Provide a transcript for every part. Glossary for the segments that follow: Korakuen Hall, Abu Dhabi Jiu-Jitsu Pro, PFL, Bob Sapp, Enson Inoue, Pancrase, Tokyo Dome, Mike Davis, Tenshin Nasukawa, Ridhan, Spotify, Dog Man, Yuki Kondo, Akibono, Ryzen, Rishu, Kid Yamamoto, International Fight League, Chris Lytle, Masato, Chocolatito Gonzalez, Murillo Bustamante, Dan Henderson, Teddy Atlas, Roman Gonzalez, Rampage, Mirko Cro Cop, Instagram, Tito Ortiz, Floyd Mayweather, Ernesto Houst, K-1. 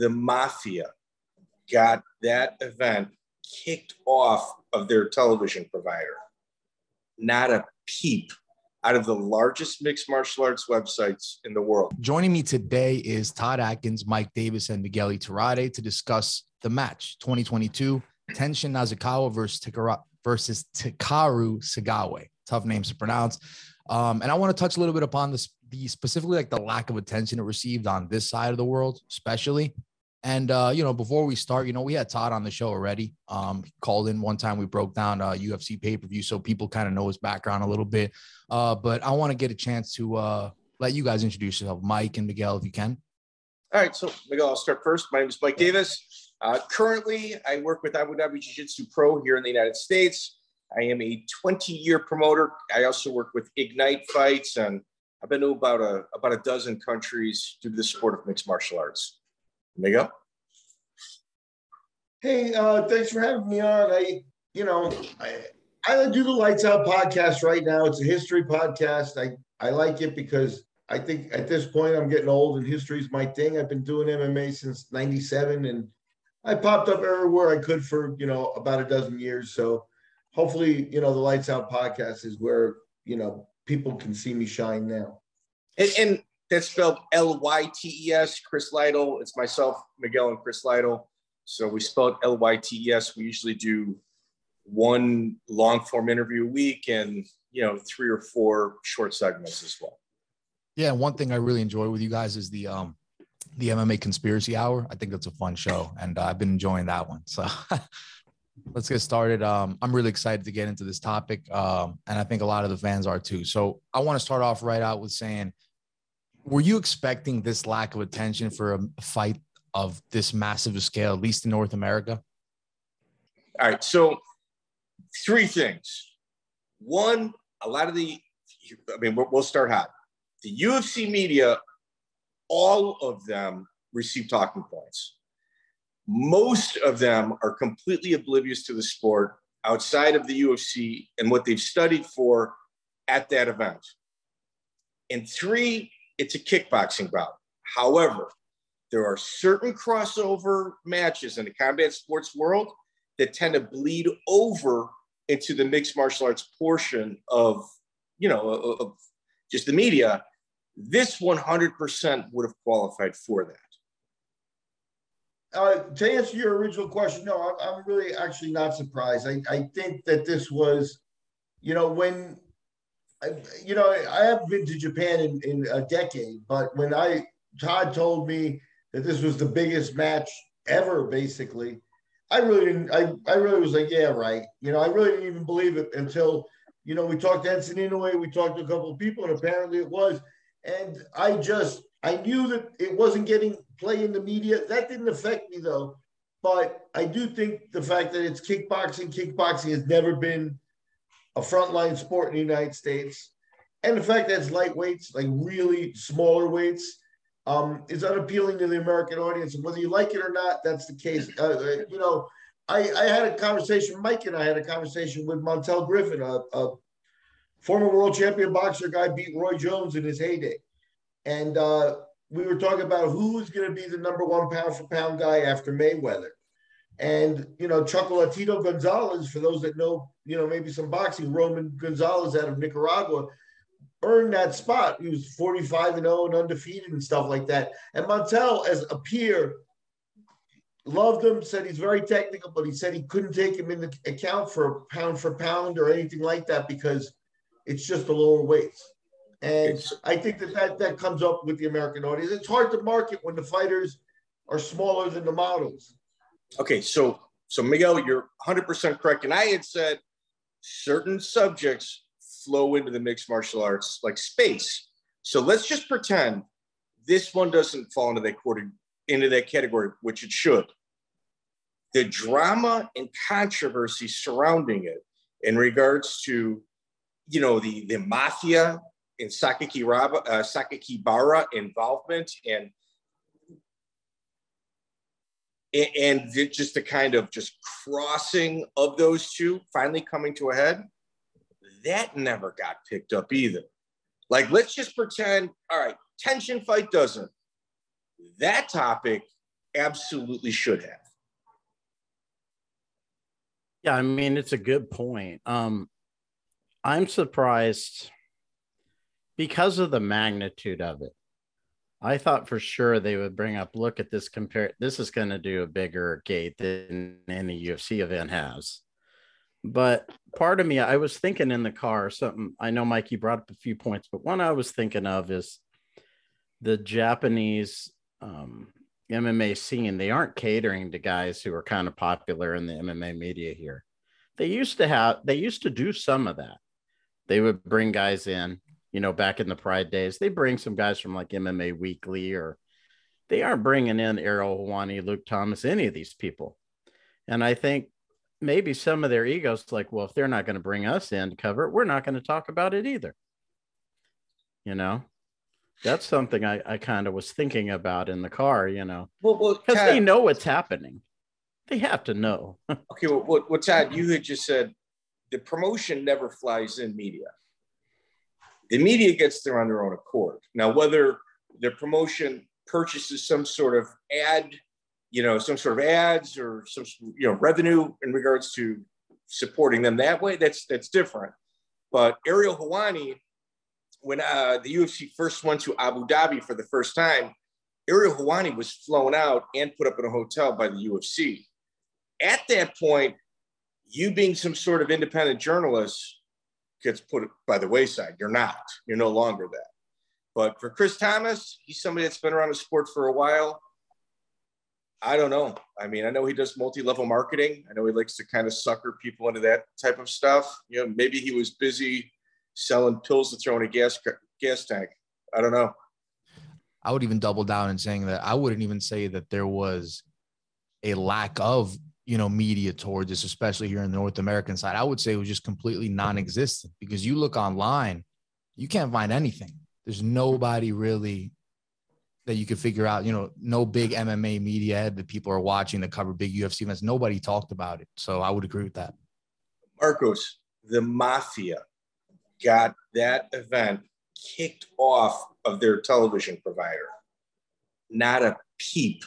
the mafia got that event kicked off of their television provider. Not a peep out of the largest mixed martial arts websites in the world. Joining me today is Todd Atkins, Mike Davis, and Miguel Iturade to discuss the match 2022, Tenshin Nasukawa versus Takeru Sagawa. Tough names to pronounce. And I want to touch a little bit upon this, specifically like the lack of attention it received on this side of the world, especially. And, you know, before we start, you know, we had Todd on the show already. He called in one time. We broke down UFC pay-per-view, so people kind of know his background a little bit. But I want to get a chance to let you guys introduce yourself, Mike and Miguel, if you can. All right. So, Miguel, I'll start first. My name is Mike Davis. Currently, I work with Abu Dhabi Jiu-Jitsu Pro here in the United States. I am a 20-year promoter. I also work with Ignite Fights, and I've been to about a dozen countries due to the sport of mixed martial arts. There you go. Hey, thanks for having me on. I do the Lights Out podcast right now. It's a history podcast. I like it because I think at this point I'm getting old and history is my thing. I've been doing MMA since '97, and I popped up everywhere I could for, you know, about a dozen years. So hopefully, you know, the Lights Out podcast is where, you know, people can see me shine now. And that's spelled L-Y-T-E-S, Chris Lytle. It's myself, Miguel, and Chris Lytle. So we spelled L-Y-T-E-S. We usually do one long-form interview a week and, you know, 3 or 4 short segments as well. Yeah, one thing I really enjoy with you guys is the MMA Conspiracy Hour. I think that's a fun show, and I've been enjoying that one. So let's get started. I'm really excited to get into this topic, and I think a lot of the fans are too. So I want to start off right out with saying, were you expecting this lack of attention for a fight of this massive scale, at least in North America? All right. So 3 things. One, a lot of the, I mean, we'll start hot. The UFC media, all of them receive talking points. Most of them are completely oblivious to the sport outside of the UFC and what they've studied for at that event. And 3, it's a kickboxing bout. However, there are certain crossover matches in the combat sports world that tend to bleed over into the mixed martial arts portion of, you know, of just the media. This 100% would have qualified for that. To answer your original question, no, I'm really actually not surprised. I think that this was, you know, when I haven't been to Japan in a decade, but when Todd told me that this was the biggest match ever, basically, I really was like, yeah, right. You know, I really didn't even believe it until, you know, we talked to Enson Inoue, we talked to a couple of people, and apparently it was. And I knew that it wasn't getting play in the media. That didn't affect me, though. But I do think the fact that it's kickboxing has never been a frontline sport in the United States. And the fact that it's lightweights, like really smaller weights, is unappealing to the American audience. And whether you like it or not, that's the case. You know, I had a conversation, Mike and I had a conversation with Montel Griffin, a former world champion boxer guy, beat Roy Jones in his heyday. And we were talking about who's going to be the number one pound-for-pound guy after Mayweather. And, you know, Chocolatito Gonzalez, for those that know, you know, maybe some boxing, Roman Gonzalez out of Nicaragua, earned that spot. He was 45-0 and undefeated and stuff like that. And Montel, as a peer, loved him, said he's very technical, but he said he couldn't take him into account for pound or anything like that because it's just the lower weights. And I think that comes up with the American audience. It's hard to market when the fighters are smaller than the models. Okay, so Miguel, you're 100% correct. And I had said certain subjects flow into the mixed martial arts like space. So let's just pretend this one doesn't fall into that category, which it should. The drama and controversy surrounding it in regards to, you know, the mafia and Sakakibara involvement and just the kind of just crossing of those two finally coming to a head, that never got picked up either. Like, let's just pretend, all right, Tenshin fight doesn't. That topic absolutely should have. Yeah, I mean, it's a good point. I'm surprised because of the magnitude of it. I thought for sure they would bring up, look at this, compare, this is going to do a bigger gate than any UFC event has. But part of me, I was thinking in the car, something, I know, Mike, you brought up a few points, but one I was thinking of is the Japanese MMA scene. They aren't catering to guys who are kind of popular in the MMA media here. They used to do some of that. They would bring guys in, you know, back in the Pride days, they bring some guys from like MMA Weekly, or they aren't bringing in Ariel Helwani, Luke Thomas, any of these people. And I think maybe some of their egos, like, well, if they're not going to bring us in to cover it, we're not going to talk about it either. You know, that's something I kind of was thinking about in the car, you know, because they know what's happening. They have to know. Okay. Well, Todd, you had just said the promotion never flies in media. The media gets there on their own accord. Now, whether the promotion purchases some sort of ad, you know, some sort of ads or some, you know, revenue in regards to supporting them that way, that's different. But Ariel Helwani, when the UFC first went to Abu Dhabi for the first time, Ariel Helwani was flown out and put up in a hotel by the UFC. At that point, you being some sort of independent journalist gets put by the wayside. You're not. You're no longer that. But for Chris Thomas, he's somebody that's been around the sport for a while. I don't know. I mean, I know he does multi-level marketing. I know he likes to kind of sucker people into that type of stuff. You know, maybe he was busy selling pills to throw in a gas tank. I don't know. I would even double down in saying that I wouldn't even say that there was a lack of, you know, media towards this, especially here in the North American side. I would say it was just completely non-existent, because you look online, you can't find anything. There's nobody really that you could figure out, you know, no big MMA media head that people are watching that cover big UFC events. Nobody talked about it. So I would agree with that. Marcos, the Mafia got that event kicked off of their television provider. Not a peep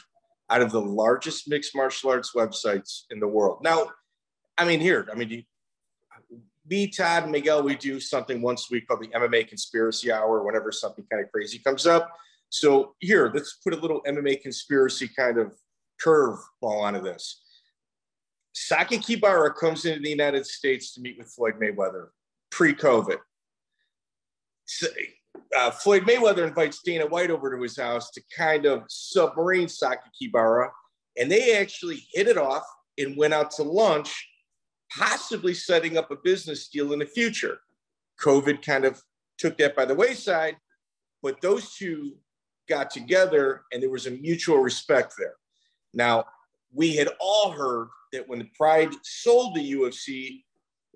out of the largest mixed martial arts websites in the world. Now, I mean, here, I mean, me, Todd, and Miguel, we do something once a week called the MMA Conspiracy Hour, whenever something kind of crazy comes up. So here, let's put a little MMA conspiracy kind of curve ball onto this. Sakakibara comes into the United States to meet with Floyd Mayweather pre-COVID. So, Floyd Mayweather invites Dana White over to his house to kind of submarine Sakakibara, and they actually hit it off and went out to lunch, possibly setting up a business deal in the future. COVID kind of took that by the wayside, but those two got together and there was a mutual respect there. Now, we had all heard that when the Pride sold the UFC,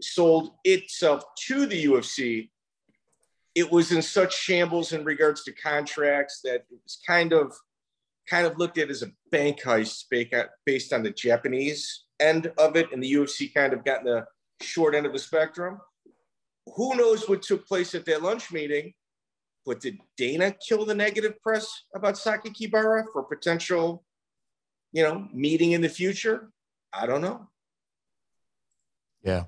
sold itself to the UFC, it was in such shambles in regards to contracts that it was kind of looked at as a bank heist based on the Japanese end of it, and the UFC kind of got in the short end of the spectrum. Who knows what took place at that lunch meeting, but did Dana kill the negative press about Sakakibara for potential, you know, meeting in the future? I don't know. Yeah.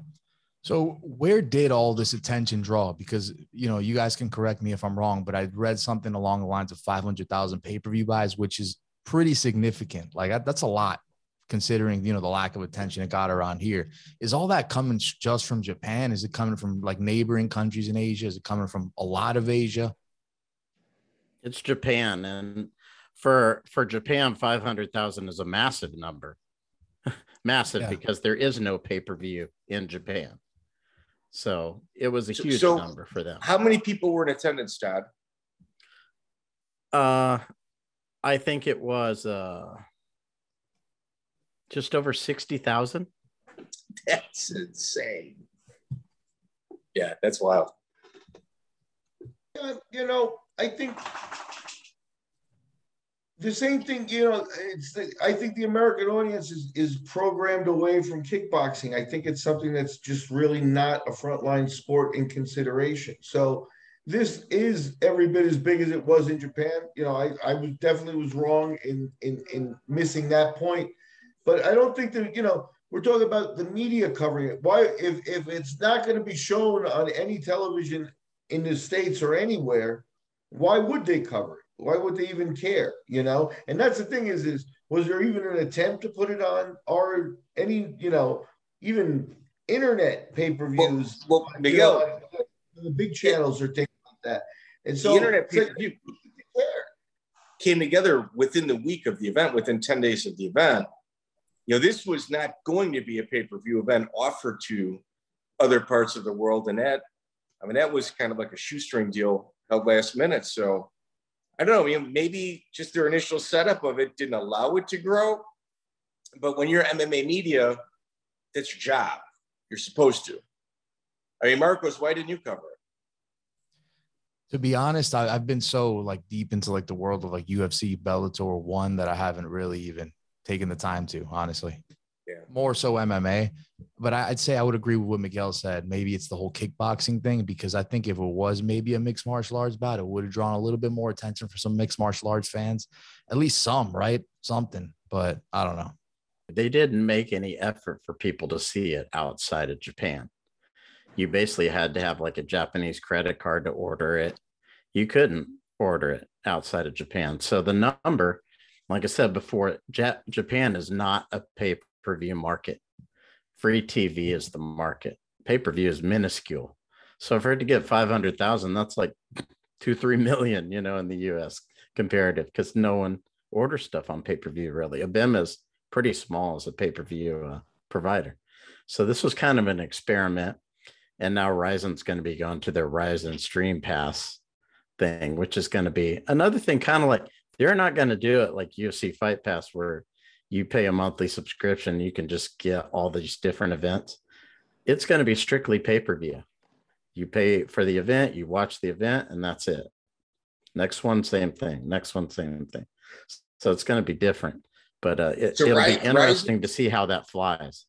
So where did all this attention draw? Because, you know, you guys can correct me if I'm wrong, but I read something along the lines of 500,000 pay-per-view buys, which is pretty significant. Like, that's a lot considering, you know, the lack of attention it got around here. Is all that coming just from Japan? Is it coming from like neighboring countries in Asia? Is it coming from a lot of Asia? It's Japan. And for Japan, 500,000 is a massive number. Massive, yeah. Because there is no pay-per-view in Japan. So it was a huge number for them. How many people were in attendance, Todd? I think it was just over 60,000. That's insane. Yeah, that's wild. You know, I think the same thing, you know, I think the American audience is programmed away from kickboxing. I think it's something that's just really not a frontline sport in consideration. So this is every bit as big as it was in Japan. You know, I was definitely was wrong in missing that point. But I don't think that, you know, we're talking about the media covering it. Why, if it's not going to be shown on any television in the States or anywhere, why would they cover it? Why would they even care, you know? And that's the thing is was there even an attempt to put it on or any, you know, even internet pay-per-views? Well, Miguel, you know, the big channels are taking that. And so the internet pay-per-view came together within the week of the event, within 10 days of the event. You know, this was not going to be a pay-per-view event offered to other parts of the world. And that, I mean, that was kind of like a shoestring deal held last minute. So I don't know, you know, maybe just their initial setup of it didn't allow it to grow. But when you're MMA media, that's your job. You're supposed to. I mean, Marcos, why didn't you cover it? To be honest, I've been so like deep into like the world of like UFC, Bellator, ONE that I haven't really even taken the time to, honestly. Yeah. More so MMA. But I'd say I would agree with what Miguel said. Maybe it's the whole kickboxing thing, because I think if it was maybe a mixed martial arts bout, it would have drawn a little bit more attention for some mixed martial arts fans, at least some, right? Something, but I don't know. They didn't make any effort for people to see it outside of Japan. You basically had to have like a Japanese credit card to order it. You couldn't order it outside of Japan. So the number, like I said before, Japan is not a pay-per-view market. Free TV is the market. Pay-per-view is minuscule. So for it to get 500,000, that's like 2-3 million, you know, in the U.S. comparative, because no one orders stuff on pay-per-view, really. ABEMA is pretty small as a pay-per-view provider. So this was kind of an experiment. And now Ryzen's going to be going to their Ryzen Stream Pass thing, which is going to be another thing, kind of like they're not going to do it like UFC Fight Pass, where you pay a monthly subscription, you can just get all these different events. It's going to be strictly pay-per-view. You pay for the event, you watch the event, and that's it. Next one, same thing. Next one, same thing. So it's going to be different, but it'll be interesting to see how that flies.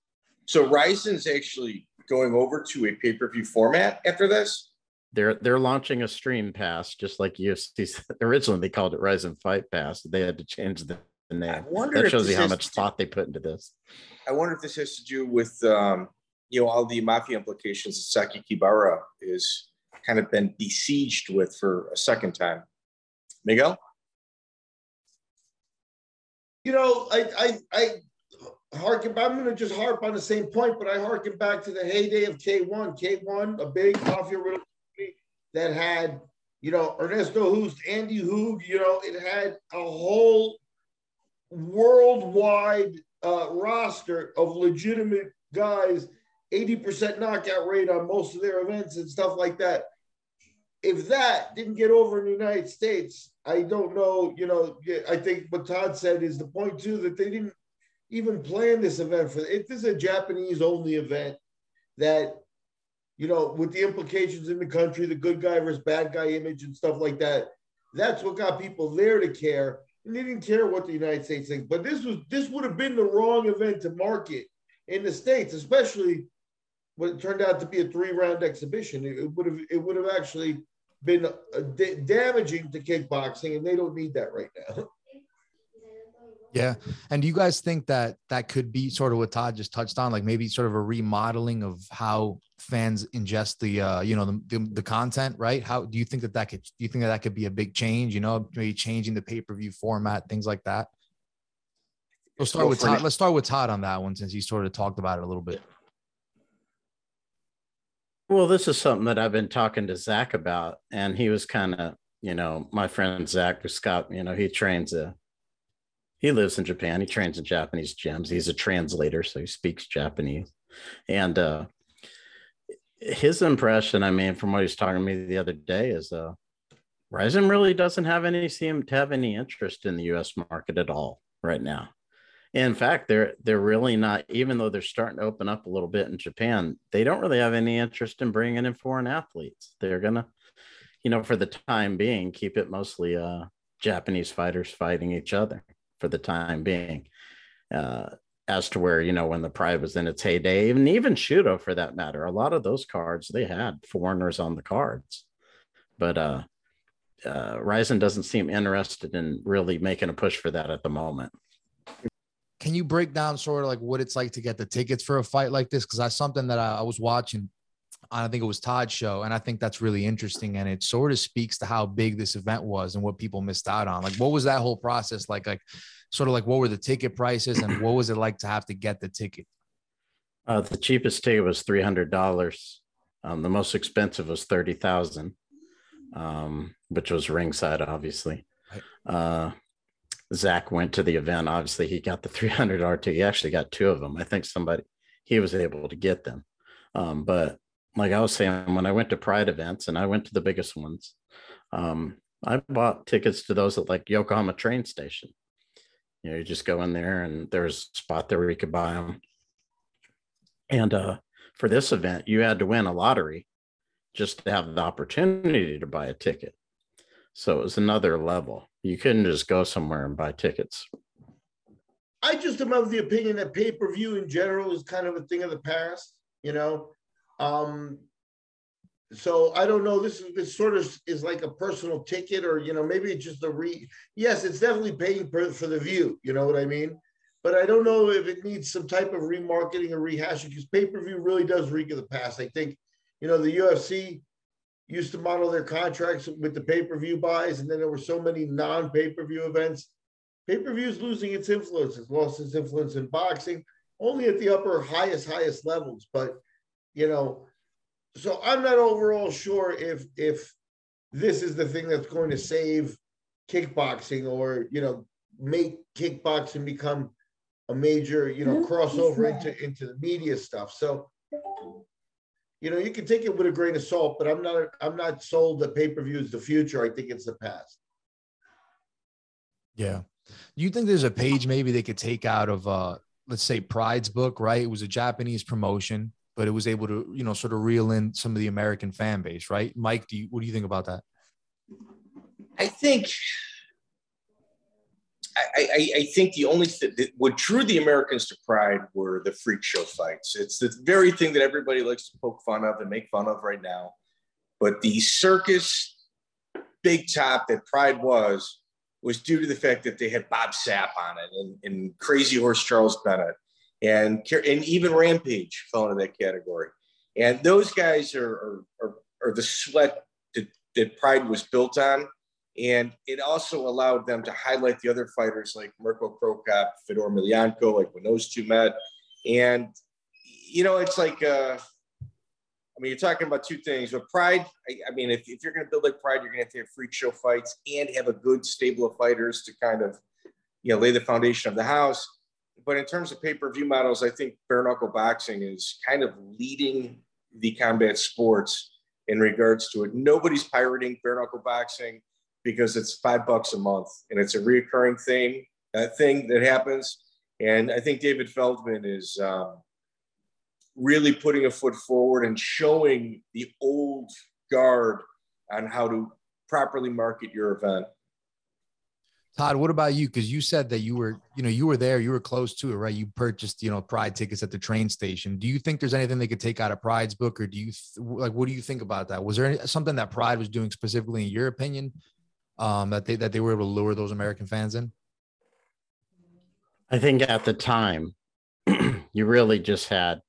So Ryzen's actually going over to a pay-per-view format after this? They're launching a stream pass, just like UFC. Originally, they called it Ryzen Fight Pass. They had to change the name. That shows you how much thought they put into this. I wonder if this has to do with you know, all the mafia implications that Sakakibara is kind of been besieged with for a second time. Miguel? You know, I'm going to just harp on the same point, but I harken back to the heyday of K-1. K-1, a big mafia company that had, you know, Ernesto Houst, Andy Hoog, you know, it had a whole worldwide roster of legitimate guys, 80% knockout rate on most of their events and stuff like that. If that didn't get over in the United States, I don't know, you know, I think what Todd said is the point too, that they didn't even plan this event for it. This is a Japanese only event that, you know, with the implications in the country, the good guy versus bad guy image and stuff like that, that's what got people there to care. And they didn't care what the United States thinks, but this would have been the wrong event to market in the States, especially when it turned out to be a 3-round exhibition. It would have actually been damaging to kickboxing, and they don't need that right now. Yeah. And do you guys think that that could be sort of what Todd just touched on, like maybe sort of a remodeling of how fans ingest the, you know, the content, right? How do you think that that could be a big change, you know, maybe changing the pay-per-view format, things like that? Let's start with Todd on that one, since he sort of talked about it a little bit. Well, this is something that I've been talking to Zach about, and he was kind of, you know, my friend Zach Scott, you know, he lives in Japan. He trains in Japanese gyms. He's a translator, so he speaks Japanese. And his impression, I mean, from what he's talking to me the other day, is Ryzen really doesn't seem to have any interest in the U.S. market at all right now. In fact, they're really not, even though they're starting to open up a little bit in Japan, they don't really have any interest in bringing in foreign athletes. They're going to, you know, for the time being, keep it mostly Japanese fighters fighting each other. For the time being, as to where, you know, when the Pride was in its heyday, even Shudo for that matter, a lot of those cards, they had foreigners on the cards, but Ryzen doesn't seem interested in really making a push for that at the moment. Can you break down sort of like what it's like to get the tickets for a fight like this? Because that's something that I was watching on, I think it was Todd's show, and I think that's really interesting, and it sort of speaks to how big this event was and what people missed out on. Like, what was that whole process like? Like, sort of like, what were the ticket prices, and what was it like to have to get the ticket? The cheapest ticket was $300. The most expensive was $30,000, which was ringside, obviously. Zach went to the event. Obviously, he got the $300 ticket. He actually got two of them. I think he was able to get them. But like I was saying, when I went to Pride events, and I went to the biggest ones, I bought tickets to those at like Yokohama train station. You know, you just go in there and there's a spot there where you could buy them. And for this event, you had to win a lottery just to have the opportunity to buy a ticket. So it was another level. You couldn't just go somewhere and buy tickets. I just am of the opinion that pay-per-view in general is kind of a thing of the past, you know? So I don't know, this sort of is like a personal ticket, or, you know, maybe it's just yes, it's definitely paying for the view, you know what I mean? But I don't know if it needs some type of remarketing or rehashing, because pay-per-view really does reek of the past. I think, you know, the UFC used to model their contracts with the pay-per-view buys, and then there were so many non-pay-per-view events. Pay-per-view is losing its influence. It's lost its influence in boxing, only at the upper highest levels. But, you know, so I'm not overall sure if this is the thing that's going to save kickboxing, or, you know, make kickboxing become a major, you know, crossover into the media stuff. So, you know, you can take it with a grain of salt, but I'm not sold that pay-per-view is the future. I think it's the past. Yeah. Do you think there's a page maybe they could take out of, let's say, Pride's book, right? It was a Japanese promotion, but it was able to, you know, sort of reel in some of the American fan base, right? Mike, what do you think about that? I think... I think the only thing that what drew the Americans to Pride were the freak show fights. It's the very thing that everybody likes to poke fun of and make fun of right now. But the circus big top that Pride was due to the fact that they had Bob Sapp on it and Crazy Horse Charles Bennett. And even Rampage fell into that category. And those guys are the sweat that Pride was built on. And it also allowed them to highlight the other fighters like Mirko Cro Cop, Fedor Emelianenko, like when those two met. And, you know, it's like, I mean, you're talking about two things. But Pride, I mean, if you're going to build like Pride, you're going to have freak show fights and have a good stable of fighters to kind of, you know, lay the foundation of the house. But in terms of pay-per-view models, I think bare knuckle boxing is kind of leading the combat sports in regards to it. Nobody's pirating bare knuckle boxing, because it's $5 a month and it's a reoccurring thing that happens. And I think David Feldman is really putting a foot forward and showing the old guard on how to properly market your event. Todd, what about you? Because you said that you were there, you were close to it, right? You purchased, you know, Pride tickets at the train station. Do you think there's anything they could take out of Pride's book, or do you what do you think about that? Was there something that Pride was doing specifically, in your opinion, that they were able to lure those American fans in? I think at the time, you really just had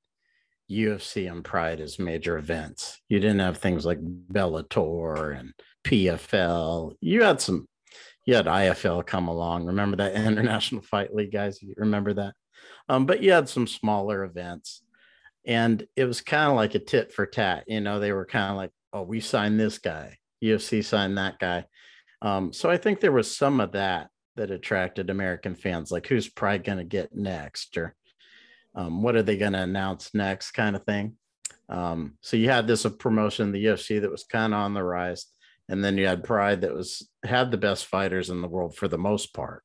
UFC and Pride as major events. You didn't have things like Bellator and PFL. You had IFL come along. Remember that International Fight League, guys? You remember that? But you had some smaller events, and it was kind of like a tit for tat. You know, they were kind of like, oh, we signed this guy. UFC signed that guy. So I think there was some of that attracted American fans, like who's Pride going to get next, or what are they going to announce next, kind of thing. So you had this promotion, the UFC, that was kind of on the rise, and then you had Pride that had the best fighters in the world for the most part.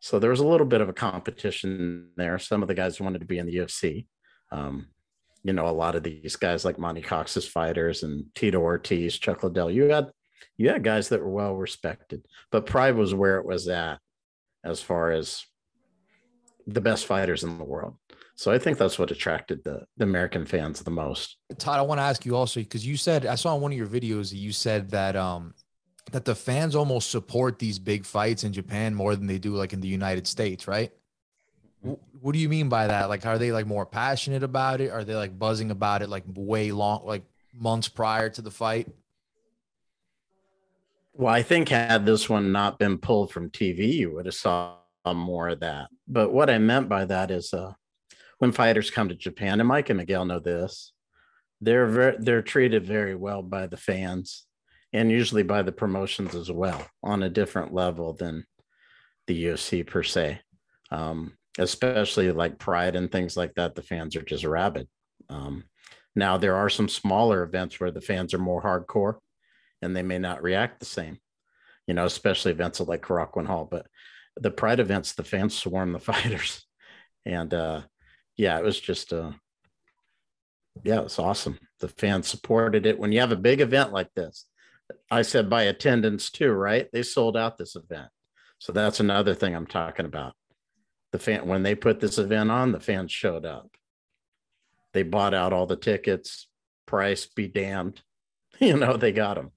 So there was a little bit of a competition there. Some of the guys wanted to be in the UFC. You know, a lot of these guys like Monty Cox's fighters and Tito Ortiz, Chuck Liddell, you had guys that were well respected, but Pride was where it was at as far as the best fighters in the world. So I think that's what attracted the American fans the most. Todd, I want to ask you also, because you said, I saw in one of your videos that you said that that the fans almost support these big fights in Japan more than they do like in the United States, right? What do you mean by that? Like, are they like more passionate about it? Are they like buzzing about it like way long, like months prior to the fight? Well, I think had this one not been pulled from TV, you would have saw more of that. But what I meant by that is when fighters come to Japan, and Mike and Miguel know this, they're treated very well by the fans and usually by the promotions as well on a different level than the UFC per se. Especially like Pride and things like that, the fans are just rabid. Now, there are some smaller events where the fans are more hardcore, and they may not react the same, you know, especially events like Korakuen Hall. But the Pride events, the fans swarm the fighters. And yeah, it was just, yeah, it's awesome. The fans supported it. When you have a big event like this, I said by attendance too, right? They sold out this event. So that's another thing I'm talking about. The fan, when they put this event on, the fans showed up. They bought out all the tickets, price be damned. You know, they got them.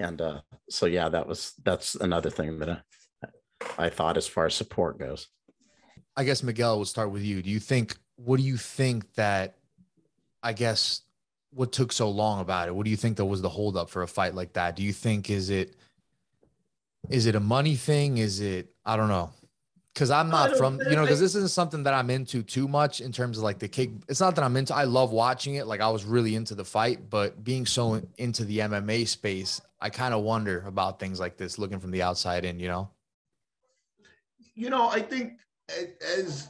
And so, yeah, that's another thing that I thought as far as support goes. I guess, Miguel, we'll start with you. What took so long about it? What do you think that was the holdup for a fight like that? Do you think, is it a money thing? Is it, I don't know. Cause I'm not from, you know, cause this isn't something that I'm into too much in terms of like the kick. It's not that I'm into, I love watching it. Like I was really into the fight, but being so into the MMA space, I kind of wonder about things like this, looking from the outside in, you know? You know, I think as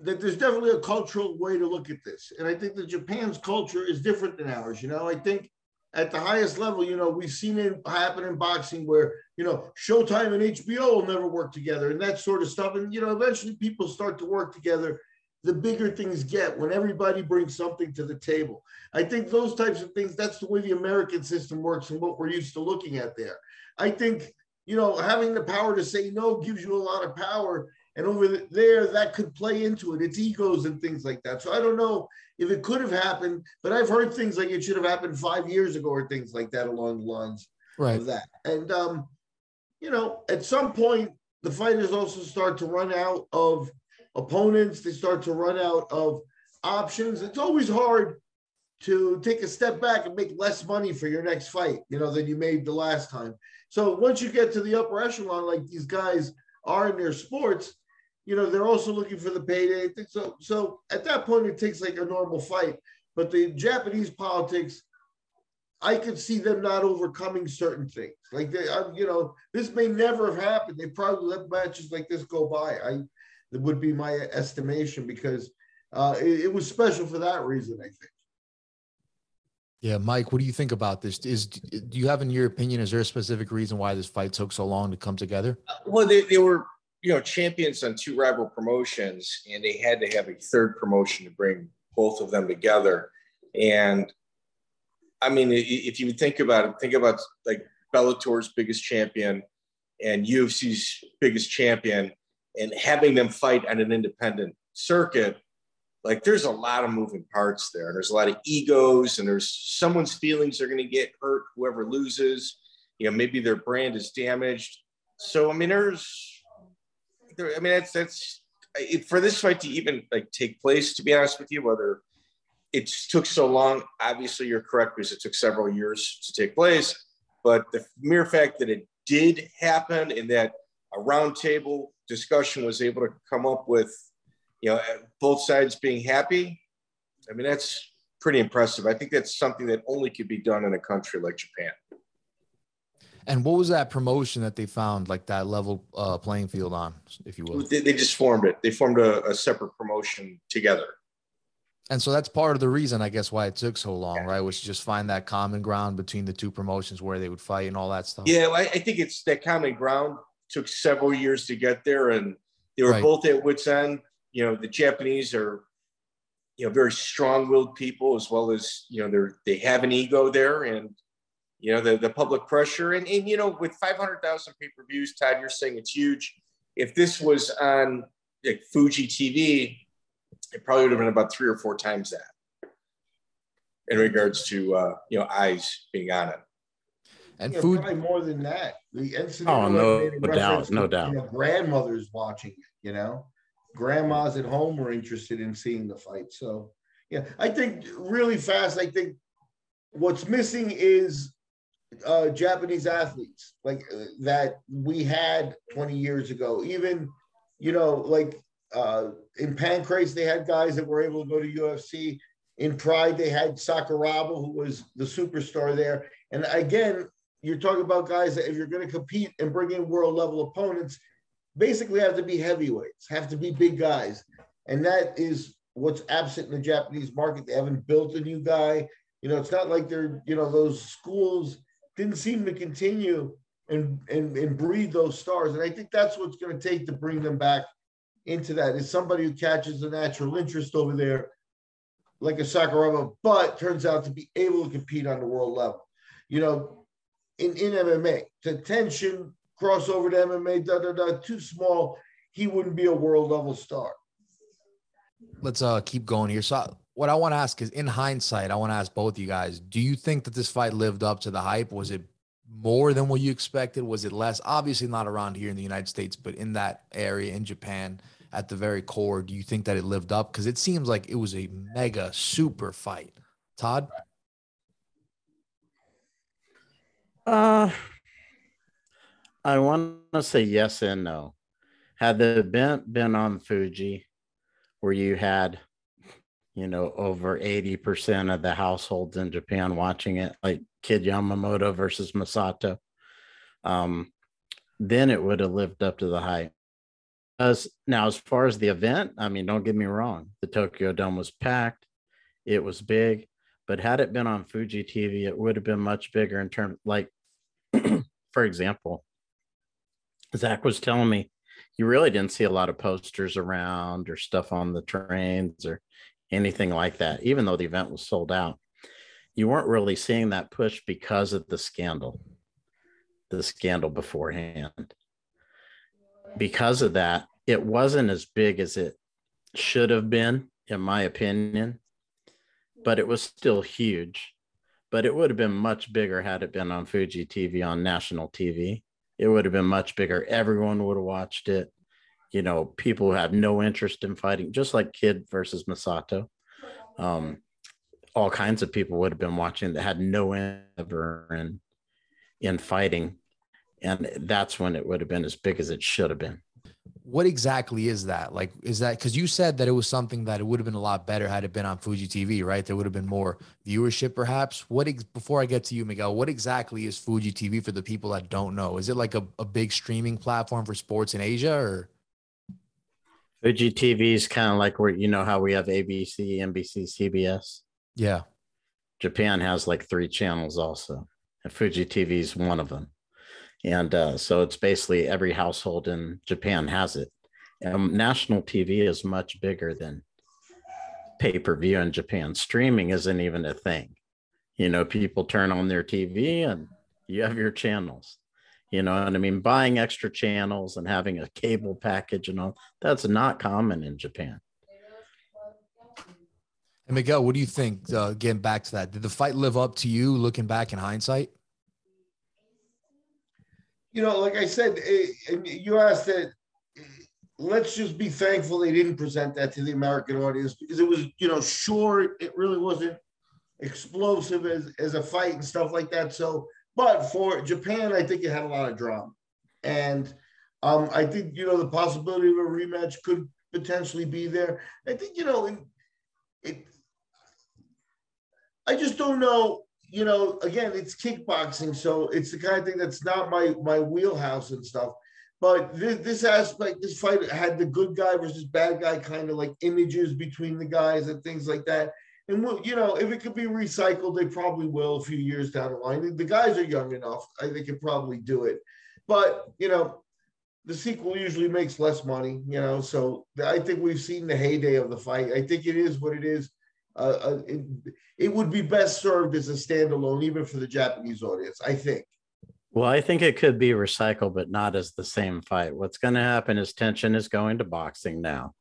that there's definitely a cultural way to look at this. And I think that Japan's culture is different than ours. You know, I think at the highest level, you know, we've seen it happen in boxing where, you know, Showtime and HBO will never work together and that sort of stuff. And, you know, eventually people start to work together. The bigger things get when everybody brings something to the table. I think those types of things, that's the way the American system works and what we're used to looking at there. I think, you know, having the power to say no gives you a lot of power. And over there, that could play into it. It's egos and things like that. So I don't know if it could have happened, but I've heard things like it should have happened 5 years ago or things like that along the lines of that. And, you know, at some point, the fighters also start to run out of opponents. They start to run out of options. It's always hard to take a step back and make less money for your next fight, you know, than you made the last time. So once you get to the upper echelon, like these guys are in their sports, you know, they're also looking for the payday. So at that point, it takes like a normal fight. But the Japanese politics, I could see them not overcoming certain things. Like, they, you know, this may never have happened. They probably let matches like this go by. That would be my estimation because it was special for that reason, I think. Yeah, Mike, what do you think about this? Do you have, in your opinion, is there a specific reason why this fight took so long to come together? Well, they were, you know, champions on two rival promotions, and they had to have a third promotion to bring both of them together. And I mean, if you think about it, think about like Bellator's biggest champion and UFC's biggest champion and having them fight on an independent circuit, like there's a lot of moving parts there. And there's a lot of egos and there's someone's feelings are going to get hurt, whoever loses, you know, maybe their brand is damaged. So, I mean, that's for this fight to even like take place, to be honest with you, whether it took so long, obviously you're correct because it took several years to take place, but the mere fact that it did happen and that a round table discussion was able to come up with, you know, both sides being happy, I mean, that's pretty impressive. I think that's something that only could be done in a country like Japan. And what was that promotion that they found, like that level playing field on, if you will? They just formed it. They formed a separate promotion together. And so that's part of the reason, I guess, why it took so long, right? Was to just find that common ground between the two promotions where they would fight and all that stuff. Yeah, I think it's that common ground took several years to get there. And they were both at wit's end. You know, the Japanese are, you know, very strong-willed people as well as, you know, they have an ego there and, you know, the public pressure. And, you know, with 500,000 pay-per-views, Todd, you're saying it's huge. If this was on like Fuji TV, it probably would have been about 3 or 4 times that in regards to, you know, eyes being on it. And yeah, food, probably more than that. The incident no doubt. You know, grandmothers watching it, you know, grandmas at home were interested in seeing the fight. So, yeah, I think really fast, I think what's missing is Japanese athletes like that we had 20 years ago. Even, you know, like in Pancrase, they had guys that were able to go to UFC. In Pride, they had Sakuraba, who was the superstar there. And again, you're talking about guys that if you're going to compete and bring in world level opponents, basically have to be heavyweights, have to be big guys. And that is what's absent in the Japanese market. They haven't built a new guy. You know, it's not like they're, you know, those schools didn't seem to continue and breed those stars. And I think that's what's going to take to bring them back into that is somebody who catches the natural interest over there, like a Sakuraba, but turns out to be able to compete on the world level. You know, in MMA, to Tenshin, crossover to MMA, too small, he wouldn't be a world level star. Let's keep going here. So what I want to ask is, in hindsight, I want to ask both you guys, do you think that this fight lived up to the hype? Was it more than what you expected? Was it less? Obviously not around here in the United States, but in that area in Japan, at the very core, do you think that it lived up? Because it seems like it was a mega super fight. Todd? I want to say yes and no. Had the event been on Fuji, where you had, you know, over 80% of the households in Japan watching it, like Kid Yamamoto versus Masato, then it would have lived up to the hype. Now, as far as the event, I mean, don't get me wrong. The Tokyo Dome was packed. It was big. But had it been on Fuji TV, it would have been much bigger in terms, like, for example, Zach was telling me you really didn't see a lot of posters around or stuff on the trains or anything like that, even though the event was sold out. You weren't really seeing that push because of the scandal beforehand. Because of that, it wasn't as big as it should have been, in my opinion, but it was still huge. But it would have been much bigger had it been on Fuji TV, on national TV. It would have been much bigger. Everyone would have watched it. You know, people who have no interest in fighting, just like Kid versus Masato. All kinds of people would have been watching that had no interest in fighting. And that's when it would have been as big as it should have been. What exactly is that? Like, is that because you said that it was something that it would have been a lot better had it been on Fuji TV, right? There would have been more viewership, perhaps. Before I get to you, Miguel, what exactly is Fuji TV for the people that don't know? Is it like a big streaming platform for sports in Asia, or? Fuji TV is kind of like where, you know, how we have ABC, NBC, CBS. Yeah. Japan has like 3 channels also, and Fuji TV is one of them. And so it's basically every household in Japan has it. National TV is much bigger than pay-per-view in Japan. Streaming isn't even a thing. You know, people turn on their TV and you have your channels. You know what I mean? Buying extra channels and having a cable package and all, that's not common in Japan. And Miguel, what do you think, getting back to that? Did the fight live up to you looking back in hindsight? You know, like I said, you asked that, let's just be thankful they didn't present that to the American audience, because it was, you know, sure, it really wasn't explosive as a fight and stuff like that. So, but for Japan, I think it had a lot of drama. And I think, you know, the possibility of a rematch could potentially be there. I think, you know, I just don't know. You know, again, it's kickboxing, so it's the kind of thing that's not my wheelhouse and stuff. But this aspect, this fight had the good guy versus bad guy kind of like images between the guys and things like that. And, you know, if it could be recycled, they probably will a few years down the line. The guys are young enough. They could probably do it. But, you know, the sequel usually makes less money, you know. So I think we've seen the heyday of the fight. I think it is what it is. It would be best served as a standalone, even for the Japanese audience, I think. Well, I think it could be recycled, but not as the same fight. What's going to happen is Tenshin is going to boxing now.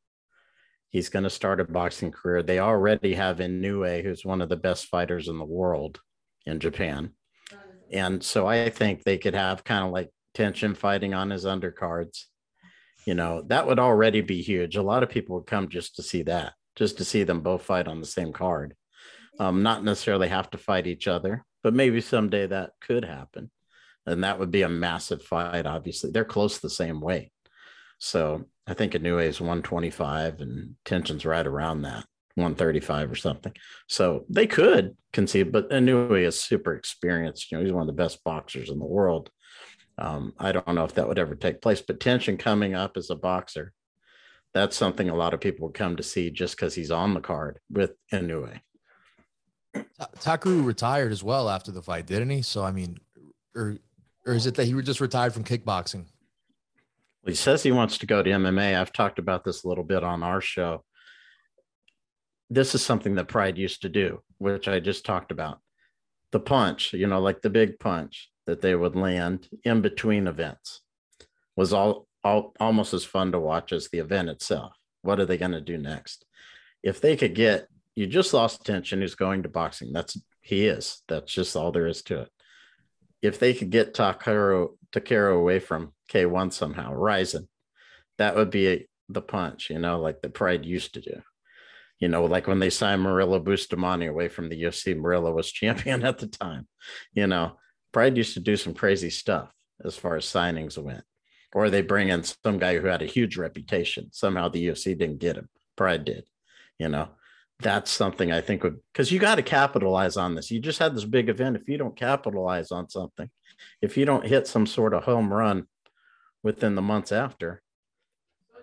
He's going to start a boxing career. They already have Inoue, who's one of the best fighters in the world in Japan. And so I think they could have kind of like Tenshin fighting on his undercards. You know, that would already be huge. A lot of people would come just to see that, just to see them both fight on the same card. Not necessarily have to fight each other, but maybe someday that could happen. And that would be a massive fight, obviously. They're close the same weight. So I think Inoue is 125 and Tenshin's right around that, 135 or something. So they could concede, but Inoue is super experienced. You know, he's one of the best boxers in the world. I don't know if that would ever take place, but Tenshin coming up as a boxer, that's something a lot of people would come to see just because he's on the card with Inoue. Takeru retired as well after the fight, didn't he? So, I mean, or is it that he just retired from kickboxing? Well, he says he wants to go to MMA. I've talked about this a little bit on our show. This is something that Pride used to do, which I just talked about. The punch, you know, like the big punch that they would land in between events was all almost as fun to watch as the event itself. What are they going to do next? If they could get, you just lost Tenshin, who's going to boxing. That's just all there is to it. If they could get Takeru away from K-1 somehow, Ryzen, that would be the punch, you know, like the Pride used to do. You know, like when they signed Murillo Bustamante away from the UFC, Murillo was champion at the time. You know, Pride used to do some crazy stuff as far as signings went. Or they bring in some guy who had a huge reputation. Somehow the UFC didn't get him. Pride did. You know, that's something I think would, because you got to capitalize on this. You just had this big event. If you don't capitalize on something, if you don't hit some sort of home run within the months after,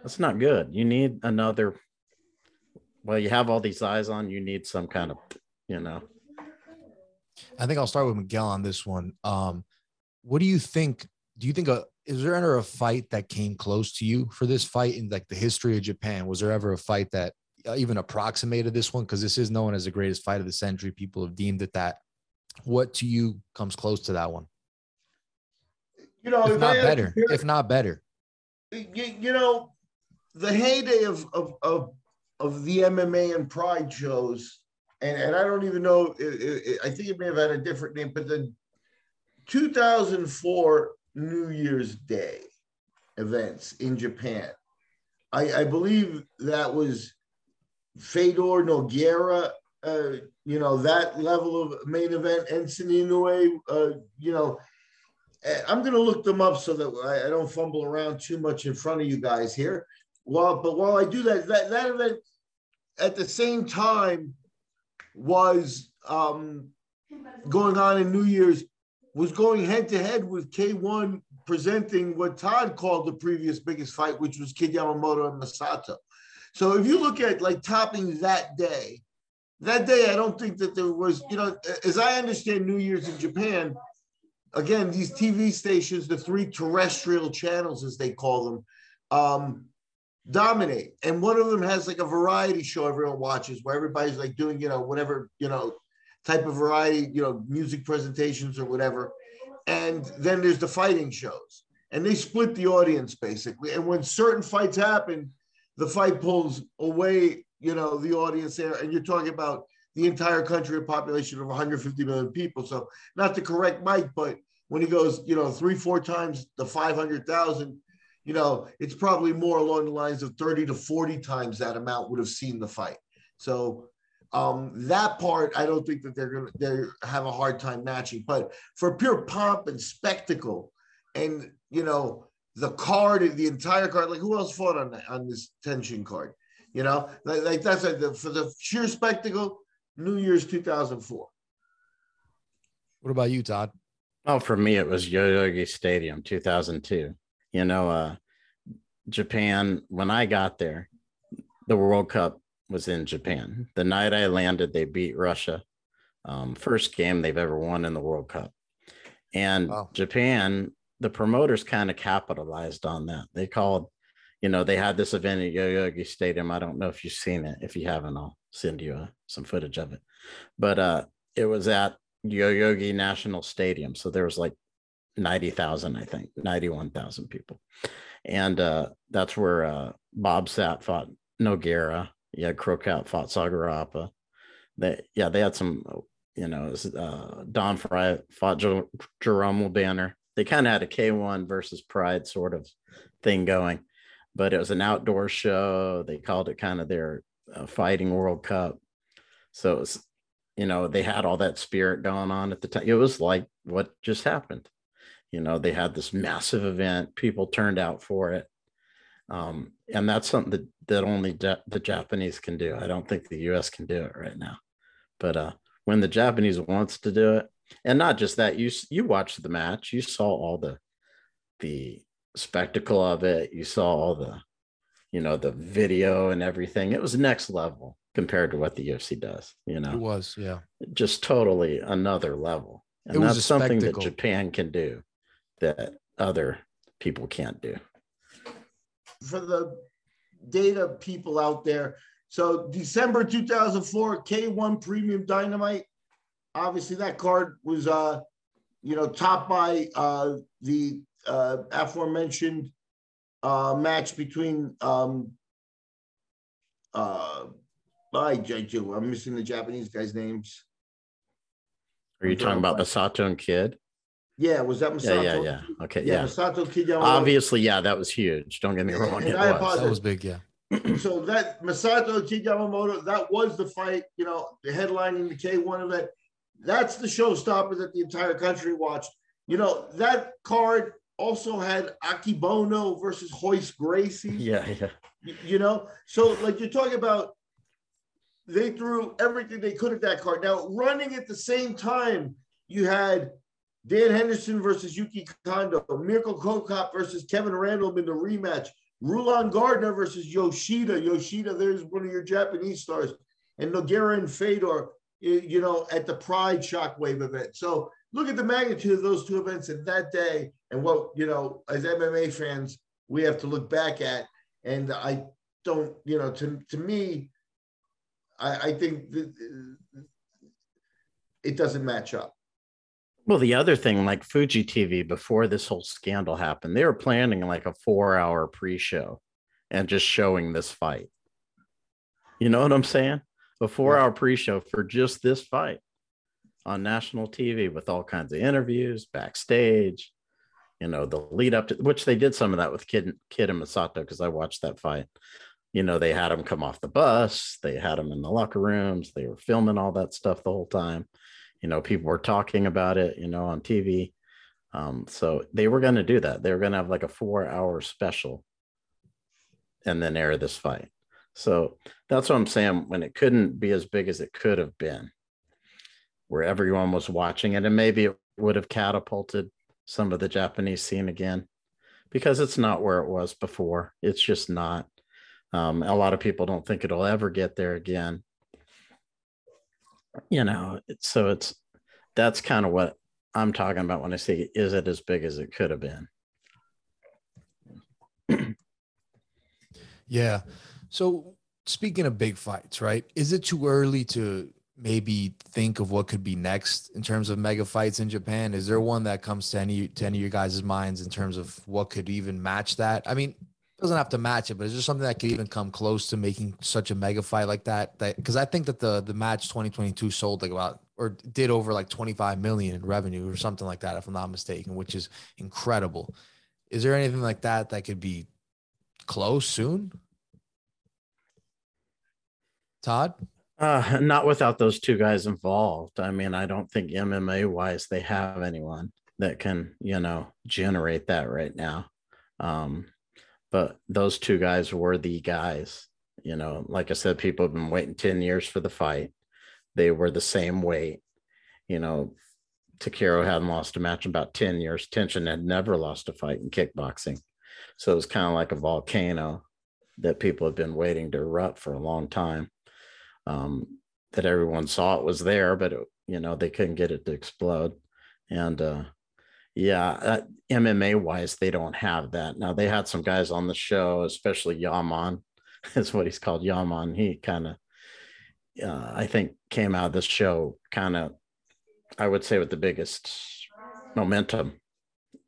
that's not good. You need another. Well, you have all these eyes on, you need some kind of, you know. I think I'll start with Miguel on this one. What do you think? Is there ever a fight that came close to you for this fight in like the history of Japan? Was there ever a fight that even approximated this one? Because this is known as the greatest fight of the century. People have deemed it that. What to you comes close to that one? You know, if not better. You know, the heyday of the MMA and Pride shows, and I don't even know, I think it may have had a different name, but the 2004 New Year's Day events in Japan, I believe that was Fedor, Nogueira, you know, that level of main event, Enson Inoue, you know, I'm going to look them up so that I don't fumble around too much in front of you guys here. Well, but while I do that event at the same time was going on in New Year's, was going head to head with K-1 presenting what Todd called the previous biggest fight, which was Kid Yamamoto and Masato. So if you look at like topping that day, I don't think that there was, you know, as I understand New Year's in Japan, again, these TV stations, the three terrestrial channels, as they call them, dominate, and one of them has like a variety show everyone watches where everybody's like doing, you know, whatever, you know, type of variety, you know, music presentations or whatever. And then there's the fighting shows, and they split the audience basically. And when certain fights happen, the fight pulls away, you know, the audience there. And you're talking about the entire country, a population of 150 million people. So not to correct Mike, but when he goes, you know, 3-4 times the 500,000, you know, it's probably more along the lines of 30 to 40 times that amount would have seen the fight. So that part, I don't think that they have a hard time matching. But for pure pomp and spectacle, and you know, the card, the entire card, like who else fought on this Tenshin card? You know, like that's like for the sheer spectacle. New Year's 2004. What about you, Todd? Oh, for me, it was Yoyogi Stadium 2002. You know, Japan, when I got there, the World Cup was in Japan. The night I landed, they beat Russia. First game they've ever won in the World Cup. And wow. Japan, the promoters kind of capitalized on that. They called, you know, they had this event at Yoyogi Stadium. I don't know if you've seen it. If you haven't, I'll send you some footage of it. But it was at Yoyogi National Stadium. So there was like 90,000, I think, 91,000 people. And that's where Bob Sapp fought Nogueira. Yeah, Cro Cop fought Sakuraba. They had some, Don Fry fought Jerome Banner. They kind of had a K-1 versus Pride sort of thing going, but it was an outdoor show. They called it kind of their fighting World Cup. So it was, they had all that spirit going on at the time. It was like what just happened. They had this massive event. People turned out for it. And that's something that only the Japanese can do. I don't think the U.S. can do it right now. But when the Japanese wants to do it, and not just that, you watched the match. You saw all the spectacle of it. You saw all the video and everything. It was next level compared to what the UFC does. It was, yeah, just totally another level. And that's something that Japan can do that other people can't do. For the data people out there, so December 2004, K1 Premium Dynamite. Obviously, that card was, topped by the aforementioned match between. I'm missing the Japanese guys' names. Are you talking about Masato and Kid? Yeah, was that Masato? Yeah. Okay, yeah. Masato, Kid Yamamoto. Obviously, yeah, that was huge. Don't get me wrong. That was big, yeah. So that Masato, Kid Yamamoto, that was the fight, the headlining the K1 event. That's the showstopper that the entire country watched. That card also had Akibono versus Royce Gracie. Yeah. So like you're talking about, they threw everything they could at that card. Now, running at the same time, you had Dan Henderson versus Yuki Kondo, Mirko Cro Cop versus Kevin Randleman in the rematch, Rulon Gardner versus Yoshida. Yoshida, there's one of your Japanese stars, and Nogueira and Fedor, at the Pride Shockwave event. So look at the magnitude of those two events in that day and what, as MMA fans, we have to look back at. And I don't, to me, I think it doesn't match up. Well, the other thing, like Fuji TV, before this whole scandal happened, they were planning like a 4-hour pre-show and just showing this fight. You know what I'm saying? A 4-hour pre-show for just this fight on national TV with all kinds of interviews, backstage, the lead up to, which they did some of that with Kid and Masato, because I watched that fight. They had them come off the bus. They had them in the locker rooms. They were filming all that stuff the whole time. People were talking about it, on TV. So they were going to do that. They were going to have like a 4-hour special and then air this fight. So that's what I'm saying. When it couldn't be as big as it could have been, where everyone was watching it, and maybe it would have catapulted some of the Japanese scene again, because it's not where it was before. It's just not. A lot of people don't think it'll ever get there again. So that's kind of what I'm talking about when I say, is it as big as it could have been? Yeah. So speaking of big fights, right? Is it too early to maybe think of what could be next in terms of mega fights in Japan? Is there one that comes to any of your guys' minds in terms of what could even match that? I mean, it doesn't have to match it, but is there something that could even come close to making such a mega fight like that? Because I think that the match 2022 sold like about, or did over like 25 million in revenue or something like that, if I'm not mistaken, which is incredible. Is there anything like that could be close soon? Todd? Not without those two guys involved. I mean, I don't think MMA wise they have anyone that can, generate that right now. But those two guys were the guys, like I said, people have been waiting 10 years for the fight. They were the same weight, Takeru hadn't lost a match in about 10 years. Tenshin had never lost a fight in kickboxing. So it was kind of like a volcano that people had been waiting to erupt for a long time, that everyone saw it was there, but, they couldn't get it to explode. And, MMA wise, they don't have that. Now they had some guys on the show, especially Yaman. That's what he's called, Yaman. He kind of, I think, came out of this show kind of, I would say, with the biggest momentum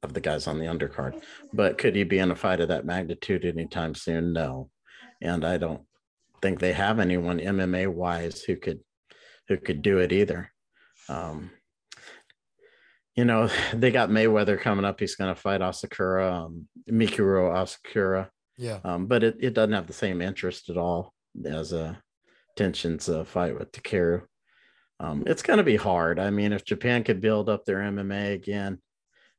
of the guys on the undercard. But could he be in a fight of that magnitude anytime soon? No. And I don't think they have anyone MMA wise who could do it either. You know, they got Mayweather coming up. He's going to fight Asakura, Mikuro Asakura. Yeah. But it doesn't have the same interest at all as Tenshin's fight with Takeru. It's going to be hard. I mean, if Japan could build up their MMA again,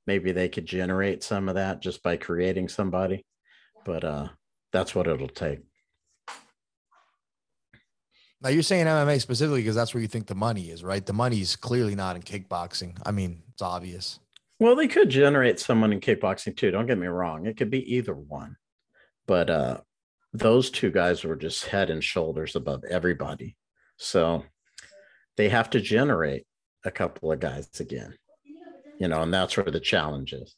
maybe they could generate some of that just by creating somebody. But that's what it'll take. Now, you're saying MMA specifically because that's where you think the money is, right? The money's clearly not in kickboxing. I mean, it's obvious. Well, they could generate someone in kickboxing too. Don't get me wrong. It could be either one. But those two guys were just head and shoulders above everybody. So they have to generate a couple of guys again, you know, and that's where the challenge is.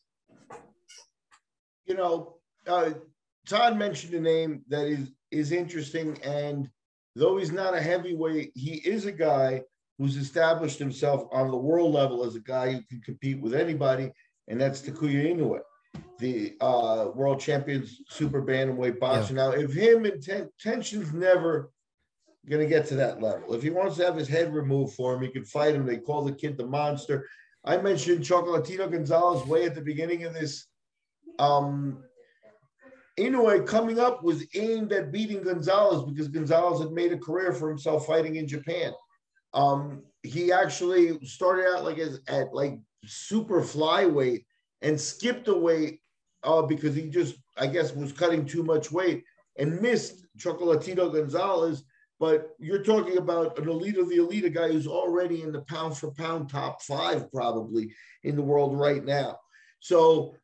You know, Todd mentioned a name that is interesting, and though he's not a heavyweight, he is a guy who's established himself on the world level as a guy who can compete with anybody, and that's Takeru Inoue, the world champions super bantamweight boxer. Yeah. Now, if him and Tenshin's never going to get to that level. If he wants to have his head removed for him, he can fight him. They call the kid the monster. I mentioned Chocolatito Gonzalez way at the beginning of this. Inoue coming up was aimed at beating Gonzalez because Gonzalez had made a career for himself fighting in Japan. He actually started out at super flyweight and skipped a weight because he just, I guess, was cutting too much weight and missed Chocolatito Gonzalez. But you're talking about an elite of the elite, a guy who's already in the pound for pound top five probably in the world right now. So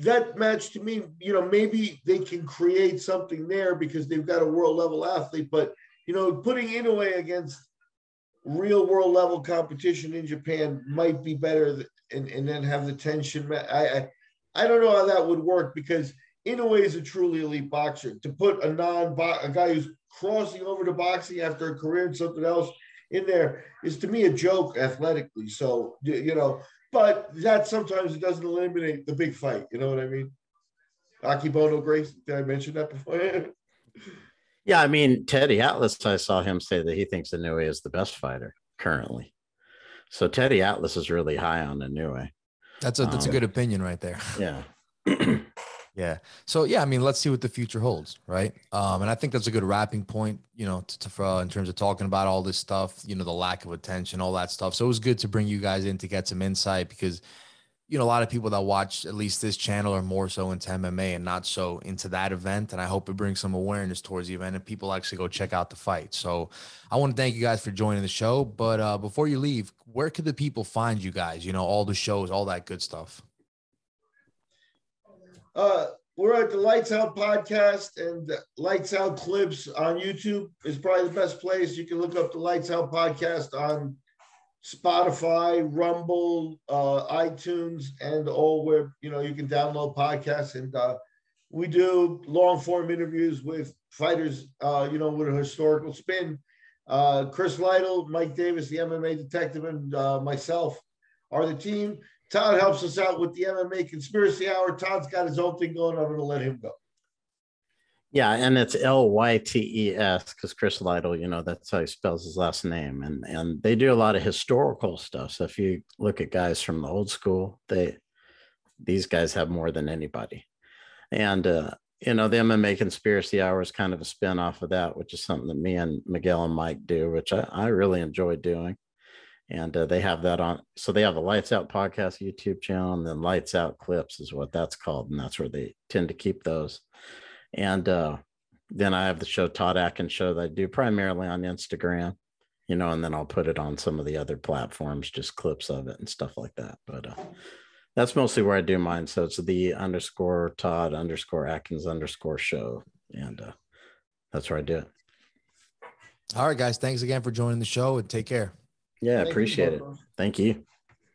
that match to me, you know, maybe they can create something there because they've got a world level athlete, but, you know, putting Inoue against real world level competition in Japan might be better and then have the tension. I don't know how that would work because Inoue is a truly elite boxer. To put a guy who's crossing over to boxing after a career and something else in there is to me a joke athletically. So, you know, but that sometimes it doesn't eliminate the big fight. You know what I mean? Akibono Grace, did I mention that before? Yeah, I mean, Teddy Atlas, I saw him say that he thinks Inoue is the best fighter currently. So Teddy Atlas is really high on Inoue. That's a good opinion right there. Yeah. Yeah. So, yeah, I mean, let's see what the future holds, right? And I think that's a good wrapping point, you know, in terms of talking about all this stuff, you know, the lack of attention, all that stuff. So it was good to bring you guys in to get some insight because, you know, a lot of people that watch at least this channel are more so into MMA and not so into that event. And I hope it brings some awareness towards the event and people actually go check out the fight. So I want to thank you guys for joining the show. But before you leave, where could the people find you guys? You know, all the shows, all that good stuff. We're at the Lights Out podcast and Lights Out clips on YouTube is probably the best place. You can look up the Lights Out podcast on Spotify, Rumble, iTunes, and all where, you know, you can download podcasts. And we do long form interviews with fighters, you know, with a historical spin. Chris Lytle, Mike Davis, the MMA detective, and myself are the team. Todd helps us out with the MMA Conspiracy Hour. Todd's got his own thing going. I'm going to let him go. Yeah, and it's Lytes because Chris Lytle, you know, that's how he spells his last name. And they do a lot of historical stuff. So if you look at guys from the old school, these guys have more than anybody. And, you know, the MMA Conspiracy Hour is kind of a spinoff of that, which is something that me and Miguel and Mike do, which I really enjoy doing. And they have that on. So they have a Lights Out podcast YouTube channel, and then Lights Out clips is what that's called. And that's where they tend to keep those. And then I have the show Todd Atkins Show that I do primarily on Instagram, you know, and then I'll put it on some of the other platforms, just clips of it and stuff like that. But that's mostly where I do mine. So it's the _Todd_Atkins_show. And that's where I do it. All right, guys. Thanks again for joining the show and take care. Yeah, appreciate it. Thank you.